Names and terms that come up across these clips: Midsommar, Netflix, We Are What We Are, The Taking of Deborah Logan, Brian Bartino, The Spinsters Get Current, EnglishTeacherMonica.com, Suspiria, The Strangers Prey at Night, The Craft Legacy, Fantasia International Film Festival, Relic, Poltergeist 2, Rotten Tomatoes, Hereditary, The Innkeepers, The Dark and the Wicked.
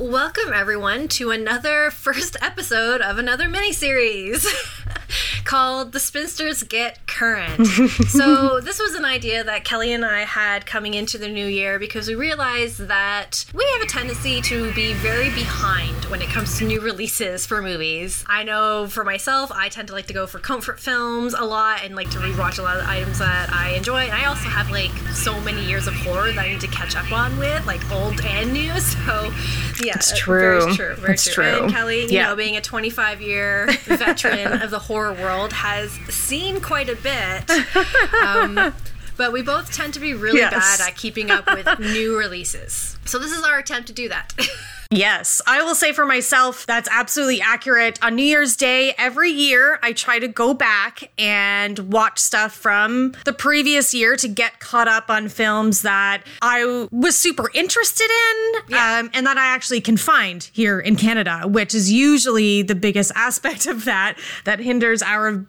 Well, welcome everyone to another first episode of another miniseries called The Spinsters Get Current. So this was an idea that Kelly and I had coming into the new year because we realized that we have a tendency to be very behind when it comes to new releases for movies. I know for myself, I tend to like to go for comfort films a lot and like to rewatch a lot of the items that I enjoy. And I also have like so many years of horror that I need to catch up on with, like old and new. So yeah, it's true. Very true. And Kelly, you know, being a 25-year veteran of the horror world, has seen quite a bit. But we both tend to be really bad at keeping up with new releases. So this is our attempt to do that. Yes, I will say for myself, that's absolutely accurate. On New Year's Day, every year, I try to go back and watch stuff from the previous year to get caught up on films that I was super interested in and that I actually can find here in Canada, which is usually the biggest aspect of that hinders our,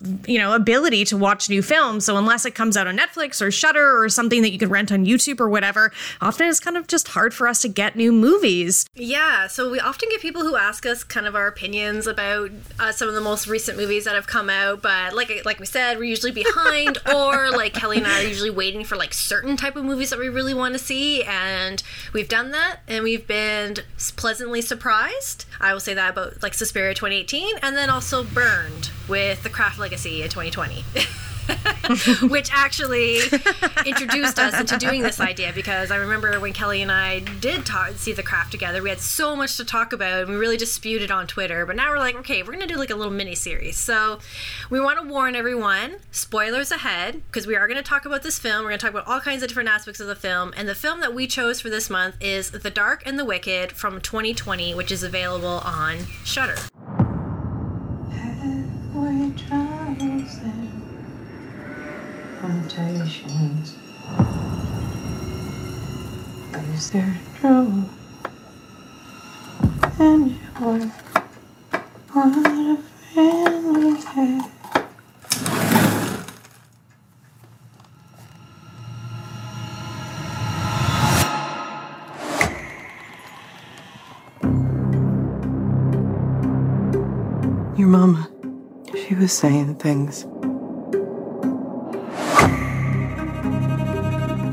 ability to watch new films. So unless it comes out on Netflix or Shudder or something that you can rent on YouTube or whatever, often it's kind of just hard for us to get new movies. Yeah, so we often get people who ask us kind of our opinions about some of the most recent movies that have come out, but like we said, we're usually behind, or like Kelly and I are usually waiting for like certain type of movies that we really want to see, and we've done that, and we've been pleasantly surprised. I will say that about like Suspiria 2018, and then also burned with The Craft Legacy in 2020. Which actually introduced us into doing this idea, because I remember when Kelly and I did see The Craft together, we had so much to talk about and we really just spewed it on Twitter. But now we're like, okay, we're going to do like a little mini series. So we want to warn everyone, spoilers ahead, because we are going to talk about this film. We're going to talk about all kinds of different aspects of the film. And the film that we chose for this month is The Dark and the Wicked from 2020, which is available on Shudder. Temptations. Is there trouble anywhere? What a family had. Your mama, she was saying things.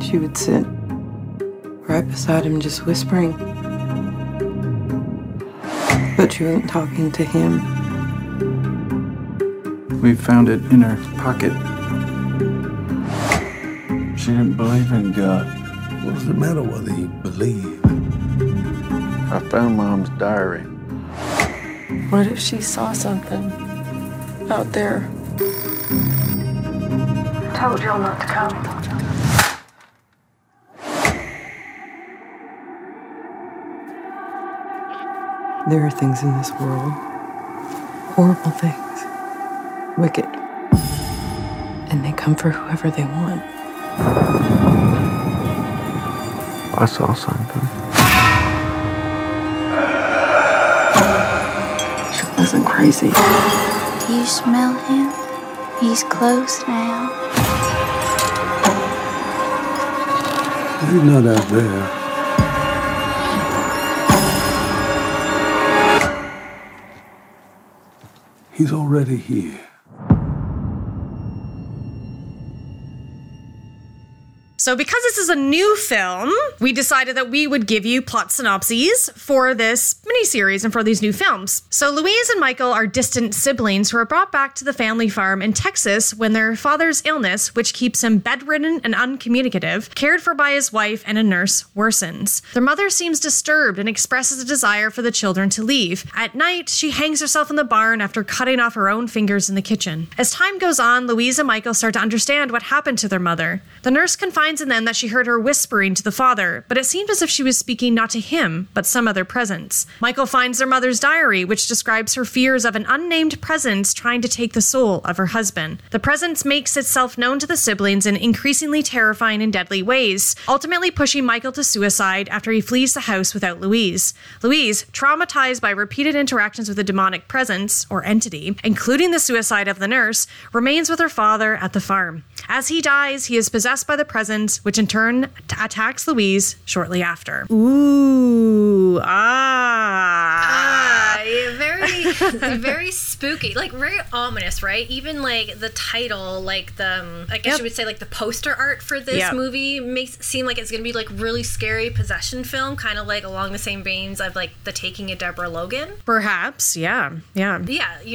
She would sit right beside him just whispering, but she wasn't talking to him. We found it in her pocket. She didn't believe in God. What's the matter whether you believe? I found Mom's diary. What if she saw something out there? Told y'all not to come. There are things in this world, horrible things, wicked, and they come for whoever they want. I saw something. She wasn't crazy. Do you smell him? He's close now. He's not out there. He's already here. So because this is a new film, we decided that we would give you plot synopses for this miniseries and for these new films. So Louise and Michael are distant siblings who are brought back to the family farm in Texas when their father's illness, which keeps him bedridden and uncommunicative, cared for by his wife and a nurse, worsens. Their mother seems disturbed and expresses a desire for the children to leave. At night, she hangs herself in the barn after cutting off her own fingers in the kitchen. As time goes on, Louise and Michael start to understand what happened to their mother. The nurse confides in them that she heard her whispering to the father, but it seemed as if she was speaking not to him, but some other presence. Michael finds their mother's diary, which describes her fears of an unnamed presence trying to take the soul of her husband. The presence makes itself known to the siblings in increasingly terrifying and deadly ways, ultimately pushing Michael to suicide after he flees the house without Louise. Louise, traumatized by repeated interactions with a demonic presence, or entity, including the suicide of the nurse, remains with her father at the farm. As he dies, he is possessed by the presence, which in turn attacks Louise shortly after. Ooh. Ooh, very spooky, like very ominous, right? Even like the title, like the I guess you would say like the poster art for this movie makes it seem like it's gonna be like really scary possession film, kind of like along the same veins of like The Taking of Deborah Logan, perhaps. Yeah, you're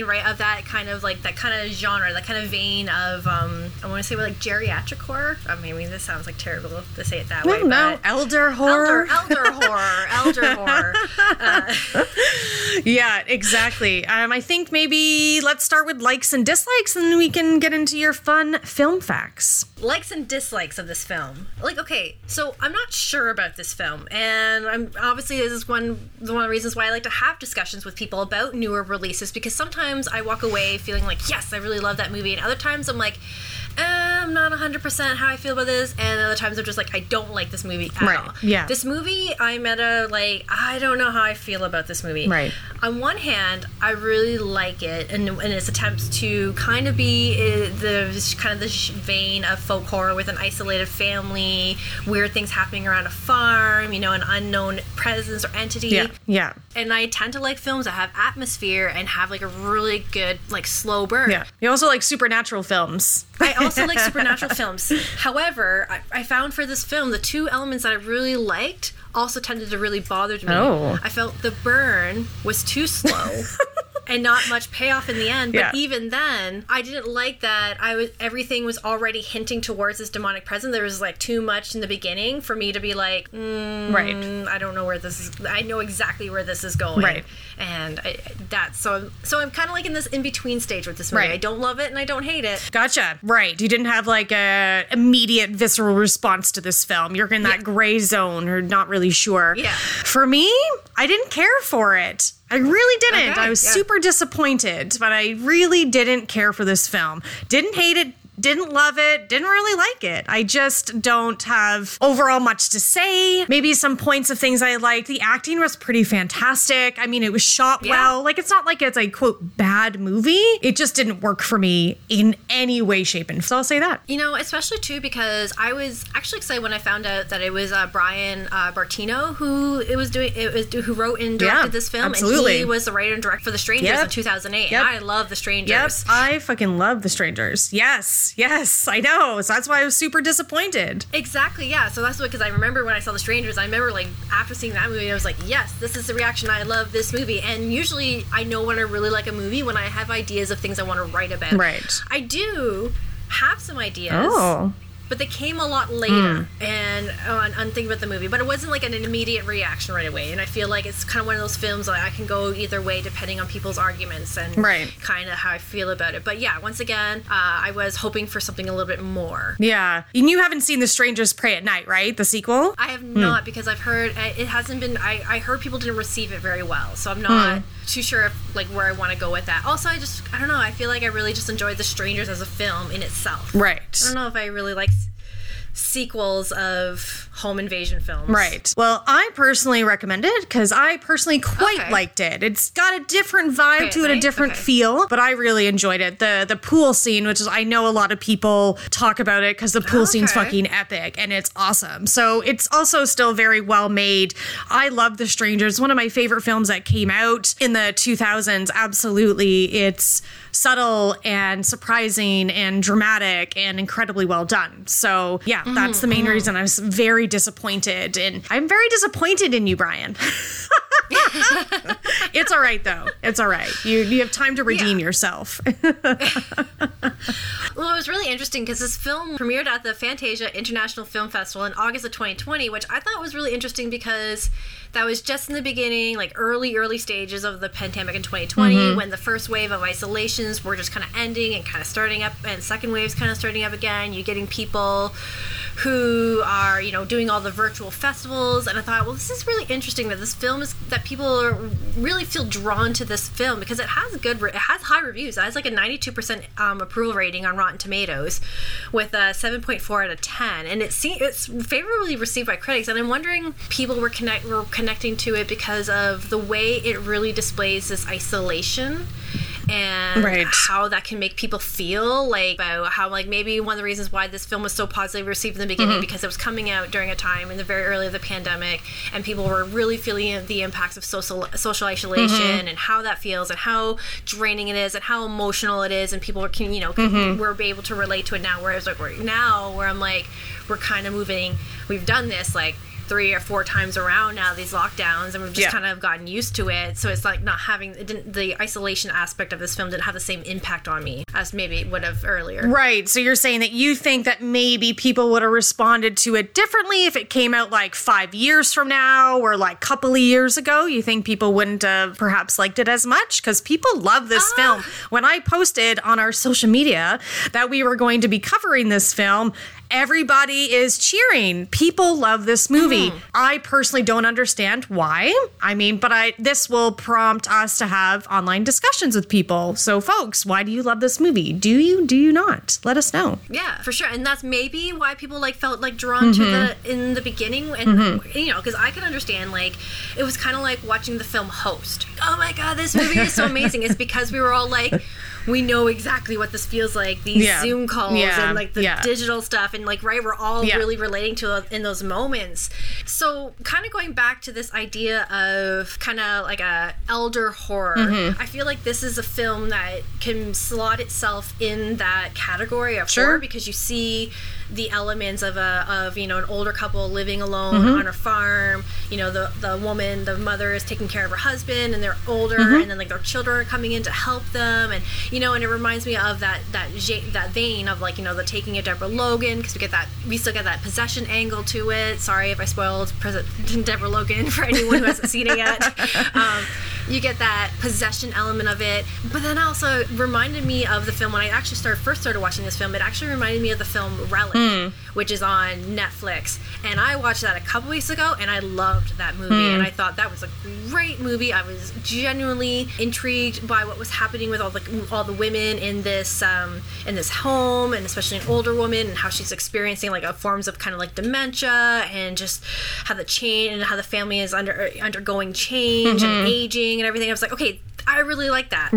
right, of that kind of like that kind of genre, that kind of vein of I want to say like geriatric horror. I mean, this sounds like terrible to say it that way. No, elder horror. Elder horror. Yeah, exactly. I think maybe let's start with likes and dislikes, and then we can get into your fun film facts. Likes and dislikes of this film. Like, okay, so I'm not sure about this film, and I'm obviously this is one of the reasons why I like to have discussions with people about newer releases, because sometimes I walk away feeling like, yes, I really love that movie, and other times I'm like, I'm not 100% how I feel about this, and other times I'm just like, I don't like this movie at all. Yeah. This movie, I'm at a, like, I don't know how I feel about this movie. Right. On one hand, I really like it, and its attempts to kind of be the vein of folk horror with an isolated family, weird things happening around a farm, you know, an unknown presence or entity. Yeah. And I tend to like films that have atmosphere and have, like, a really good, like, slow burn. Yeah. You also like supernatural films. I also like supernatural films. However, I found for this film, the two elements that I really liked also tended to really bother me. Oh. I felt the burn was too slow. And not much payoff in the end, but even then, I didn't like that. Everything was already hinting towards this demonic presence. There was like too much in the beginning for me to be like, right. I don't know where this is. I know exactly where this is going, right? And I'm kind of like in this in between stage with this movie. Right. I don't love it and I don't hate it. Gotcha. Right. You didn't have like a immediate visceral response to this film. You're in that gray zone, or not really sure. Yeah. For me, I didn't care for it. I really didn't. Okay, I was super disappointed, but I really didn't care for this film. Didn't hate it. Didn't love it. Didn't really like it. I just don't have overall much to say. Maybe some points of things I liked. The acting was pretty fantastic. I mean, it was shot well. Like, it's not like it's a, quote, bad movie. It just didn't work for me in any way, shape, and so I'll say that. You know, especially, too, because I was actually excited when I found out that it was Brian Bartino who wrote and directed this film. Absolutely. And he was the writer and director for The Strangers in 2008. Yep. And I love The Strangers. Yep. I fucking love The Strangers. Yes, I know. So that's why I was super disappointed. Exactly, yeah. So that's what, because I remember when I saw The Strangers, I remember, like, after seeing that movie, I was like, yes, this is the reaction. I love this movie. And usually I know when I really like a movie, when I have ideas of things I want to write about. Right. I do have some ideas. Oh. But they came a lot later and on thinking about the movie. But it wasn't like an immediate reaction right away. And I feel like it's kind of one of those films like I can go either way depending on people's arguments and kind of how I feel about it. But yeah, once again, I was hoping for something a little bit more. Yeah. And you haven't seen The Strangers Prey at Night, right? The sequel? I have not, because I've heard it hasn't been... I heard people didn't receive it very well. So I'm not too sure if, like, where I want to go with that. Also, I don't know. I feel like I really just enjoyed The Strangers as a film in itself. Right. I don't know if I really like sequels of home invasion films. Right. Well, I personally recommend it because I personally quite liked it. It's got a different vibe to it, a different feel, but I really enjoyed it. The pool scene, which is, I know a lot of people talk about it because the pool scene's fucking epic and it's awesome. So it's also still very well made. I love The Strangers. One of my favorite films that came out in the 2000s. Absolutely. It's subtle and surprising and dramatic and incredibly well done. So yeah, that's the main reason I was very disappointed. And I'm very disappointed in you, Brian. It's all right, though. It's all right. You have time to redeem yourself. Well, it was really interesting because this film premiered at the Fantasia International Film Festival in August of 2020, which I thought was really interesting because that was just in the beginning, like early stages of the pandemic in 2020, when the first wave of isolations were just kind of ending and kind of starting up, and second wave's kind of starting up again. You're getting people who are, you know, doing all the virtual festivals, and I thought, well, this is really interesting that this film is, that people really feel drawn to this film because it has high reviews. It has like a 92% approval rating on Rotten Tomatoes with a 7.4 out of 10, and it's favorably received by critics. And I'm wondering, people were connecting to it because of the way it really displays this isolation and how that can make people feel, like about how like maybe one of the reasons why this film was so positively received in the beginning because it was coming out during a time in the very early of the pandemic, and people were really feeling the impacts of social isolation and how that feels and how draining it is and how emotional it is, and people can, you know, we're able to relate to it now, whereas like where I'm like, we're kind of moving, we've done this like 3 or 4 times around now, these lockdowns, and we've just kind of gotten used to it. So it's like not having the isolation aspect of this film didn't have the same impact on me as maybe it would have earlier. Right. So you're saying that you think that maybe people would have responded to it differently if it came out like 5 years from now or like couple of years ago. You think people wouldn't have perhaps liked it as much? Because people love this film. When I posted on our social media that we were going to be covering this film, everybody is cheering. People love this movie. I personally don't understand why. I mean, but this will prompt us to have online discussions with people. So, folks, why do you love this movie? Do you not? Let us know. Yeah, for sure. And that's maybe why people like felt like drawn to the in the beginning. And you know, because I can understand, like, it was kind of like watching the film Host. Oh my God, this movie is so amazing. It's because we were all like, we know exactly what this feels like. These Zoom calls and like the digital stuff. And like, we're all really relating to in those moments. So kind of going back to this idea of kind of like a elder horror, I feel like this is a film that can slot itself in that category of horror, because you see the elements of you know, an older couple living alone on a farm. You know, the woman, the mother is taking care of her husband, and they're older, and then like their children are coming in to help them, and you know, and it reminds me of that vein of like, you know, The Taking of Deborah Logan, because we still get that possession angle to it. Sorry if I spoiled Deborah Logan for anyone who hasn't seen it yet. You get that possession element of it, but then also reminded me of the film when I actually first started watching this film. It actually reminded me of the film Relic, which is on Netflix, and I watched that a couple weeks ago, and I loved that movie, and I thought that was a great movie. I was genuinely intrigued by what was happening with all the women in this home, and especially an older woman, and how she's experiencing like forms of kind of like dementia, and just how the family is undergoing change and aging and everything. I was like, okay, I really like that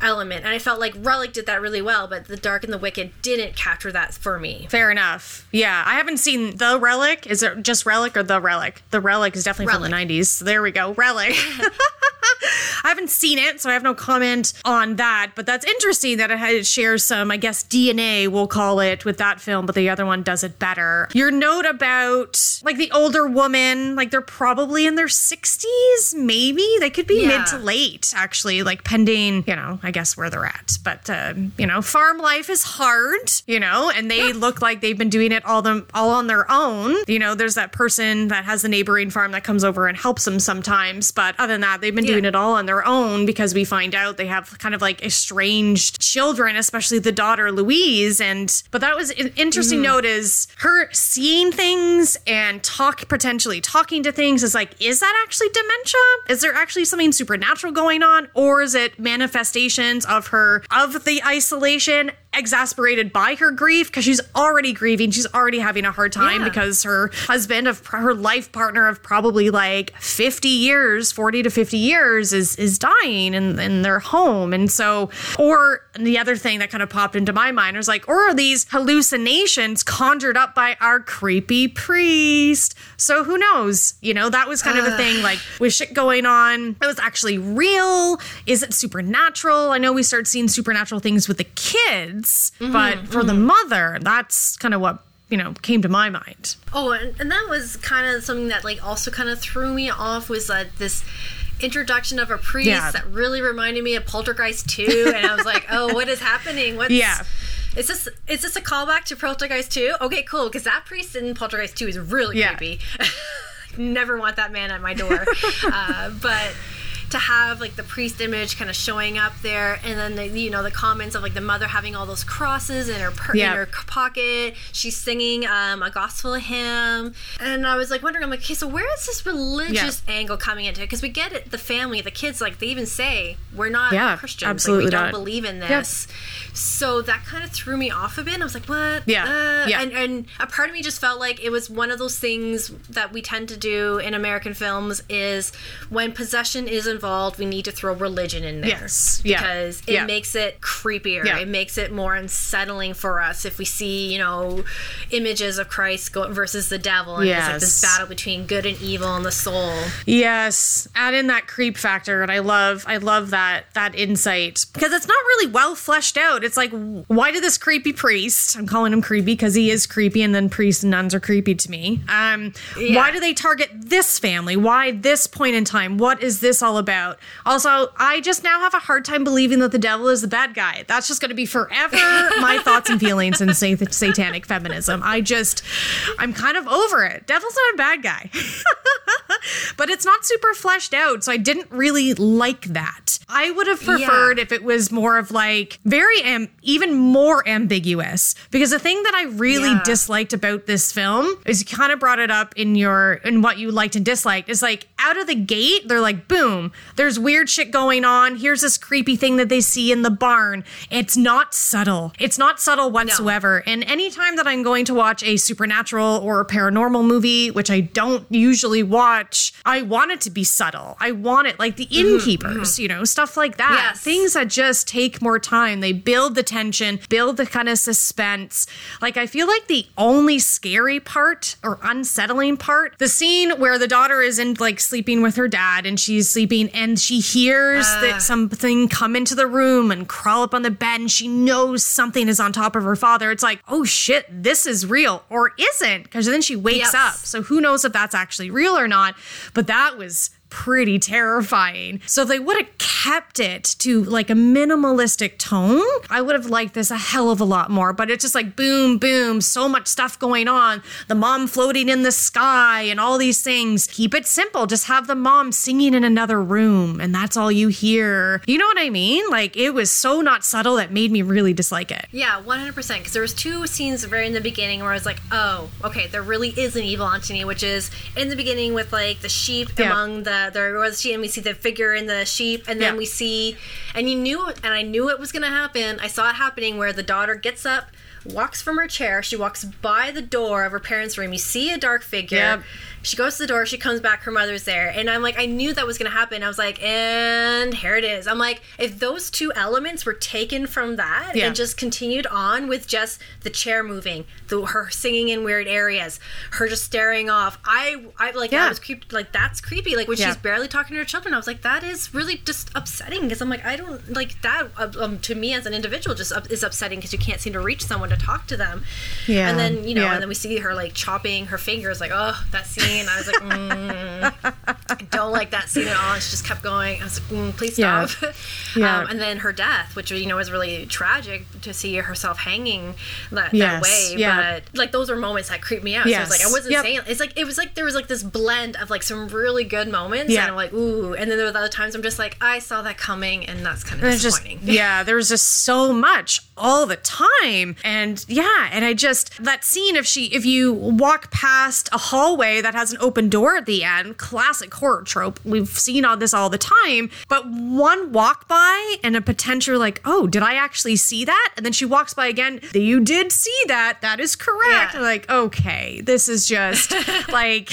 element, and I felt like Relic did that really well, but The Dark and the Wicked didn't capture that for me. Fair enough. Yeah, I haven't seen The Relic. Is it just Relic or The Relic? The Relic is definitely from the 90s. So there we go. Relic. I haven't seen it, so I have no comment on that, but that's interesting that it shares some, I guess, DNA, we'll call it, with that film, but the other one does it better. Your note about, like, the older woman, like, they're probably in their 60s, maybe? They could be mid to late, actually, like, pending, you know, I guess where they're at. But, you know, farm life is hard, you know, and they look like they've been doing it all on their own. You know, there's that person that has the neighboring farm that comes over and helps them sometimes, but other than that, they've been doing it all on their own, because we find out they have kind of like estranged children, especially the daughter Louise. But that was an interesting note, is her seeing things and potentially talking to things. Is like, is that actually dementia? Is there actually something supernatural going on, or is it manifestations of the isolation, exasperated by her grief, because she's already grieving, she's already having a hard time because her husband, of her life partner of probably like 40 to 50 years is dying in their home. And so, or the other thing that kind of popped into my mind was like, or are these hallucinations conjured up by our creepy priest? So who knows, you know, that was kind of a thing, like, with shit going on, it was actually real, is it supernatural? I know we start seeing supernatural things with the kids, but for the mother, that's kind of what, you know, came to my mind. Oh, and that was kind of something that, like, also kind of threw me off, was that this introduction of a priest that really reminded me of Poltergeist 2, and I was like, oh, what is happening? Is this a callback to Poltergeist 2? Okay, cool, because that priest in Poltergeist 2 is really creepy. Never want that man at my door. But to have like the priest image kind of showing up there, and then you know, the comments of like the mother having all those crosses in her in her pocket, she's singing a gospel hymn, and I was like wondering, I'm like, okay, so where is this religious angle coming into it? Because we get it, the family, the kids, like they even say, we're not Christians, absolutely, like, we don't believe in this. So that kind of threw me off a bit, and I was like, what? And a part of me just felt like it was one of those things that we tend to do in American films, is when possession is involved involved, we need to throw religion in there. Yes. Because it makes it creepier. Yeah. It makes it more unsettling for us if we see, you know, images of Christ versus the devil. And it's like this battle between good and evil and the soul. Yes. Add in that creep factor. And I love that insight, because it's not really well fleshed out. It's like, why did this creepy priest, I'm calling him creepy because he is creepy, and then priests and nuns are creepy to me. Why do they target this family? Why this point in time? What is this all about? Also, I just now have a hard time believing that the devil is the bad guy. That's just going to be forever my thoughts and feelings in satanic feminism. I'm kind of over it. Devil's not a bad guy. But it's not super fleshed out, so I didn't really like that. I would have preferred if it was more of like even more ambiguous, because the thing that I really disliked about this film is, you kind of brought it up in what you liked and disliked, is like out of the gate, they're like, boom, there's weird shit going on. Here's this creepy thing that they see in the barn. It's not subtle. It's not subtle whatsoever. No. And anytime that I'm going to watch a supernatural or a paranormal movie, which I don't usually watch, I want it to be subtle. I want it like The Innkeepers, you know, stuff like that. Yes. Things that just take more time. They build the tension, build the kind of suspense. Like, I feel like the only scary part or unsettling part, the scene where the daughter is in like sleeping with her dad, and she's sleeping and she hears that something come into the room and crawl up on the bed, and she knows something is on top of her father. It's like, oh shit, this is real or isn't, because then she wakes up. So who knows if that's actually real or not, but that was pretty terrifying. So if they would have kept it to like a minimalistic tone, I would have liked this a hell of a lot more. But it's just like boom, boom, so much stuff going on. The mom floating in the sky and all these things. Keep it simple. Just have the mom singing in another room, and that's all you hear. You know what I mean? Like, it was so not subtle that made me really dislike it. Yeah, 100%. Because there was two scenes right in the beginning where I was like, oh, okay, there really is an evil entity, which is in the beginning with like the sheep among the there was she, and we see the figure in the sheep, and then we see, and you knew, and I knew it was going to happen. I saw it happening where the daughter gets up, walks from her chair, she walks by the door of her parents' room, you see a dark figure, she goes to the door, she comes back, her mother's there, and I'm like, I knew that was going to happen. I was like, and here it is. I'm like, if those two elements were taken from that and just continued on with just the chair moving, her singing in weird areas, her just staring off, I was creeped. Like, that's creepy. Like, when she's barely talking to her children, I was like, that is really just upsetting, because I'm like, I don't like that. To me as an individual, just is upsetting, because you can't seem to reach someone to talk to them. Yeah. And then, you know, and then we see her like chopping her fingers, like, oh, that scene. And I was like, I don't like that scene at all. And she just kept going. I was like, please stop. Yeah. And then her death, which, you know, was really tragic to see herself hanging that way. Yeah. But like, those were moments that creeped me out. Yes. So I was like, I wasn't saying, it's like, it was like, there was like this blend of like some really good moments. Yeah. And I'm like, ooh. And then there were other times I'm just like, I saw that coming, and that's kind of disappointing. Just, there was just so much all the time. And I just, that scene, if you walk past a hallway that has an open door at the end, classic horror trope. We've seen all this all the time, but one walk by and a potential like, oh, did I actually see that? And then she walks by again. You did see that. That is correct. Yeah. Like, okay, this is just like...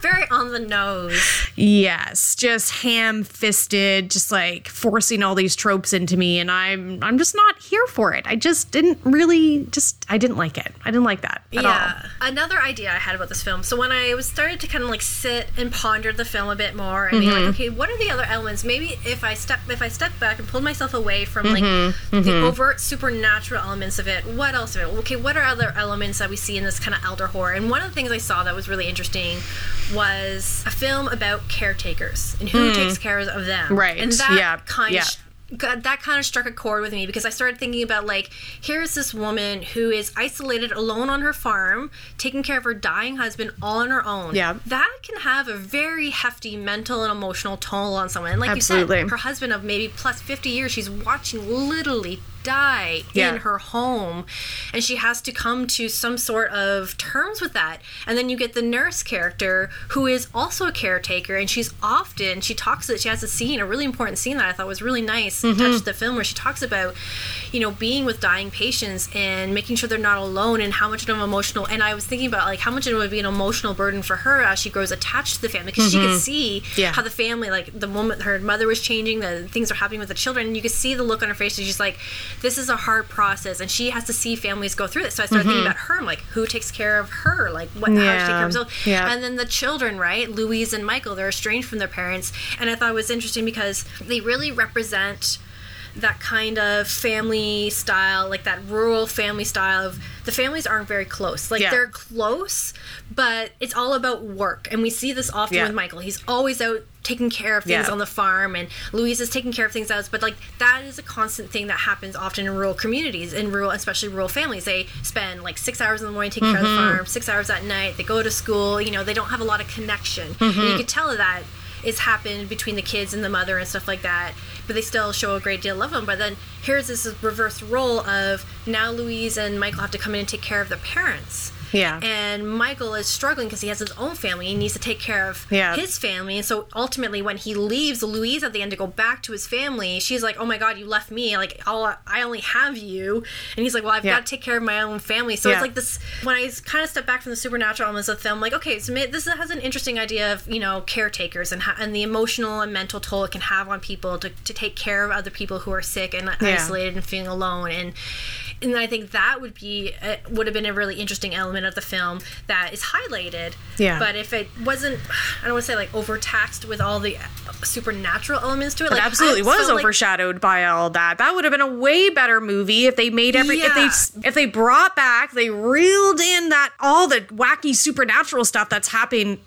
very on the nose. Yes, just ham-fisted, just like forcing all these tropes into me, and I'm just not here for it. I just didn't really, I didn't like it. I didn't like that at all. Another idea I had about this film, so when I was started to kind of like sit and ponder the film a bit more, and being like, okay, what are the other elements? Maybe if I stepped back and pulled myself away from the overt supernatural elements of it, what else of it? Okay, what are other elements that we see in this kind of elder horror? And one of the things I saw that was really interesting was a film about caretakers and who takes care of them. Right. And that that kind of struck a chord with me, because I started thinking about, like, here's this woman who is isolated, alone on her farm, taking care of her dying husband all on her own. Yeah. That can have a very hefty mental and emotional toll on someone. And like, absolutely. You said, her husband of maybe plus 50 years, she's watching literally die in her home, and she has to come to some sort of terms with that. And then you get the nurse character, who is also a caretaker, and she has a scene, a really important scene that I thought was really nice, touched the film, where she talks about, you know, being with dying patients and making sure they're not alone, and how much of an emotional, and I was thinking about like how much it would be an emotional burden for her as she grows attached to the family, because she could see how the family, like the moment her mother was changing, the things are happening with the children, and you could see the look on her face, and she's like, this is a hard process, and she has to see families go through this. So I started thinking about her. I'm like, who takes care of her? Like, what? How does she take care of herself? Yeah. And then the children, right? Louise and Michael, they're estranged from their parents, and I thought it was interesting because they really represent that kind of family style, like that rural family style of the families aren't very close. Like, they're close, but it's all about work. And we see this often with Michael. He's always out taking care of things on the farm, and Louise is taking care of things else. But like, that is a constant thing that happens often in rural communities, in rural, especially rural families. They spend like 6 hours in the morning taking care of the farm, 6 hours at night, they go to school, you know, they don't have a lot of connection. And you could tell that it's happened between the kids and the mother and stuff like that, but they still show a great deal of them. But then here's this reverse role of now Louise and Michael have to come in and take care of their parents. Yeah. And Michael is struggling because he has his own family. He needs to take care of his family. And so ultimately, when he leaves Louise at the end to go back to his family, she's like, oh my God, you left me. Like, I only have you. And he's like, well, I've got to take care of my own family. So it's like this, when I kind of step back from the supernatural elements of the film, like, okay, so this has an interesting idea of, you know, caretakers and the emotional and mental toll it can have on people to take care of other people who are sick and isolated and feeling alone. And I think that would have been a really interesting element of the film that is highlighted. Yeah. But if it wasn't, I don't want to say like overtaxed with all the supernatural elements to it. It absolutely was overshadowed by all that. That would have been a way better movie if they made if they brought back, they reeled in that all the wacky supernatural stuff that's happening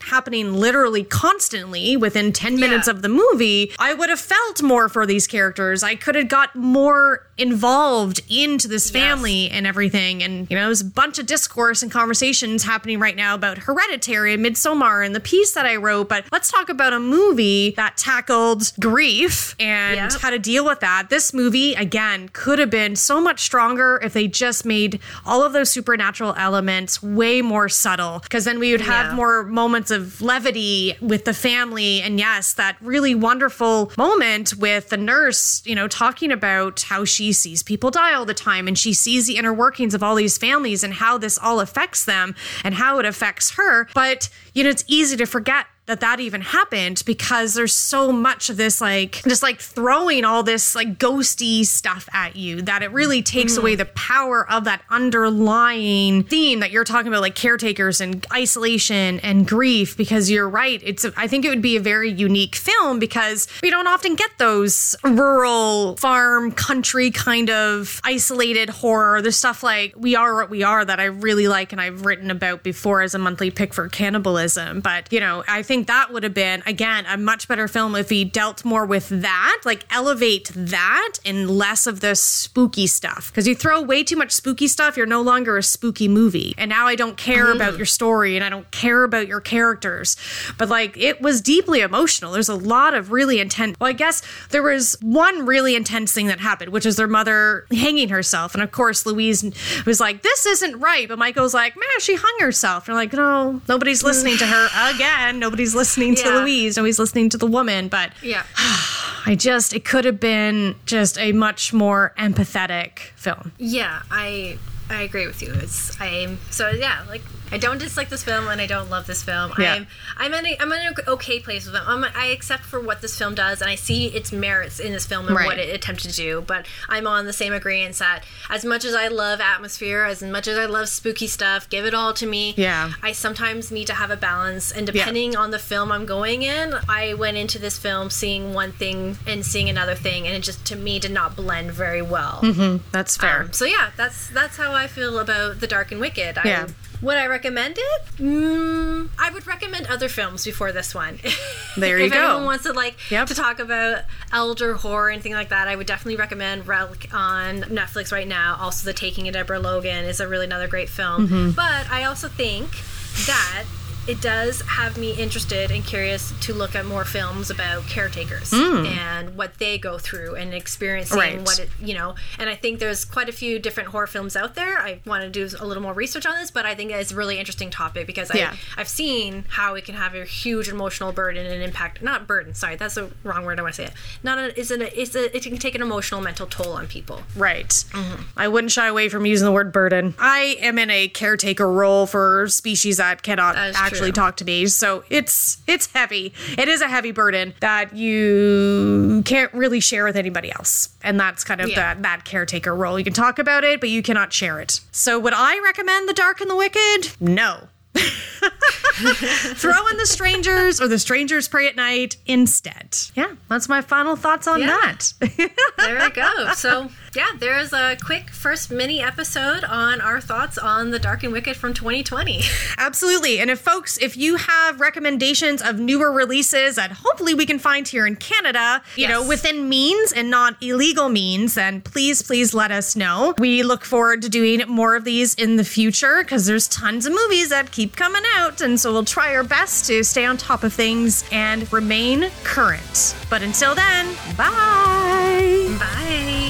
literally constantly within 10 minutes of the movie. I would have felt more for these characters. I could have got more involved into this family and everything. And, you know, there's a bunch of discourse and conversations happening right now about Hereditary and Midsommar and the piece that I wrote. But let's talk about a movie that tackled grief and how to deal with that. This movie, again, could have been so much stronger if they just made all of those supernatural elements way more subtle, because then we would have more moments of levity with the family. And yes, that really wonderful moment with the nurse, you know, talking about how she sees people die all the time, and she sees the inner workings of all these families and how this all affects them and how it affects her. But, you know, it's easy to forget that even happened, because there's so much of this, like, just like throwing all this like ghosty stuff at you, that it really takes away the power of that underlying theme that you're talking about, like caretakers and isolation and grief. Because you're right, I think it would be a very unique film, because we don't often get those rural farm country kind of isolated horror. There's stuff like We Are What We Are that I really like, and I've written about before as a monthly pick for cannibalism. But, you know, I think that would have been, again, a much better film if he dealt more with that, like elevate that and less of the spooky stuff. Because you throw way too much spooky stuff, you're no longer a spooky movie. And now I don't care about your story, and I don't care about your characters. But like, it was deeply emotional. There's a lot of really intense, well, I guess there was one really intense thing that happened, which is their mother hanging herself. And of course, Louise was like, this isn't right. But Michael's like, man, she hung herself. And like, no, nobody's listening to her again. Nobody's listening to Louise. Nobody's listening to the woman. But it could have been just a much more empathetic film. Yeah, I agree with you. I don't dislike this film, and I don't love this film. Yeah. I'm in an okay place with them. I accept for what this film does, and I see its merits in this film and what it attempted to do. But I'm on the same agreement that as much as I love atmosphere, as much as I love spooky stuff, give it all to me. Yeah. I sometimes need to have a balance, and depending on the film I'm going in, I went into this film seeing one thing and seeing another thing, and it just to me did not blend very well. Mm-hmm. That's fair. That's how I feel about The Dark and Wicked. Would I recommend it? I would recommend other films before this one. There you go. If anyone wants to to talk about elder horror and things like that, I would definitely recommend Relic on Netflix right now. Also, The Taking of Deborah Logan is another great film. Mm-hmm. But I also think that it does have me interested and curious to look at more films about caretakers and what they go through and experiencing what it, you know, and I think there's quite a few different horror films out there. I want to do a little more research on this, but I think it's a really interesting topic because I've seen how it can have a huge emotional burden and impact, not burden, sorry, that's the wrong word I want to say it. Not a, it's an, it's a, it can take an emotional mental toll on people. Right. Mm-hmm. I wouldn't shy away from using the word burden. I am in a caretaker role for species that cannot actually talk to me, so it's heavy. It is a heavy burden that you can't really share with anybody else, and that's kind of that caretaker role. You can talk about it, but you cannot share it. So would I recommend The Dark and the Wicked? No. Throw in The Strangers or The Strangers Prey at Night instead. Yeah, that's my final thoughts on that. There we go. So yeah, there is a quick first mini episode on our thoughts on The Dark and Wicked from 2020. Absolutely. And if folks, if you have recommendations of newer releases that hopefully we can find here in Canada, you know, within means and not illegal means, then please, please let us know. We look forward to doing more of these in the future because there's tons of movies that keep coming out, and so we'll try our best to stay on top of things and remain current. But until then, bye. Bye.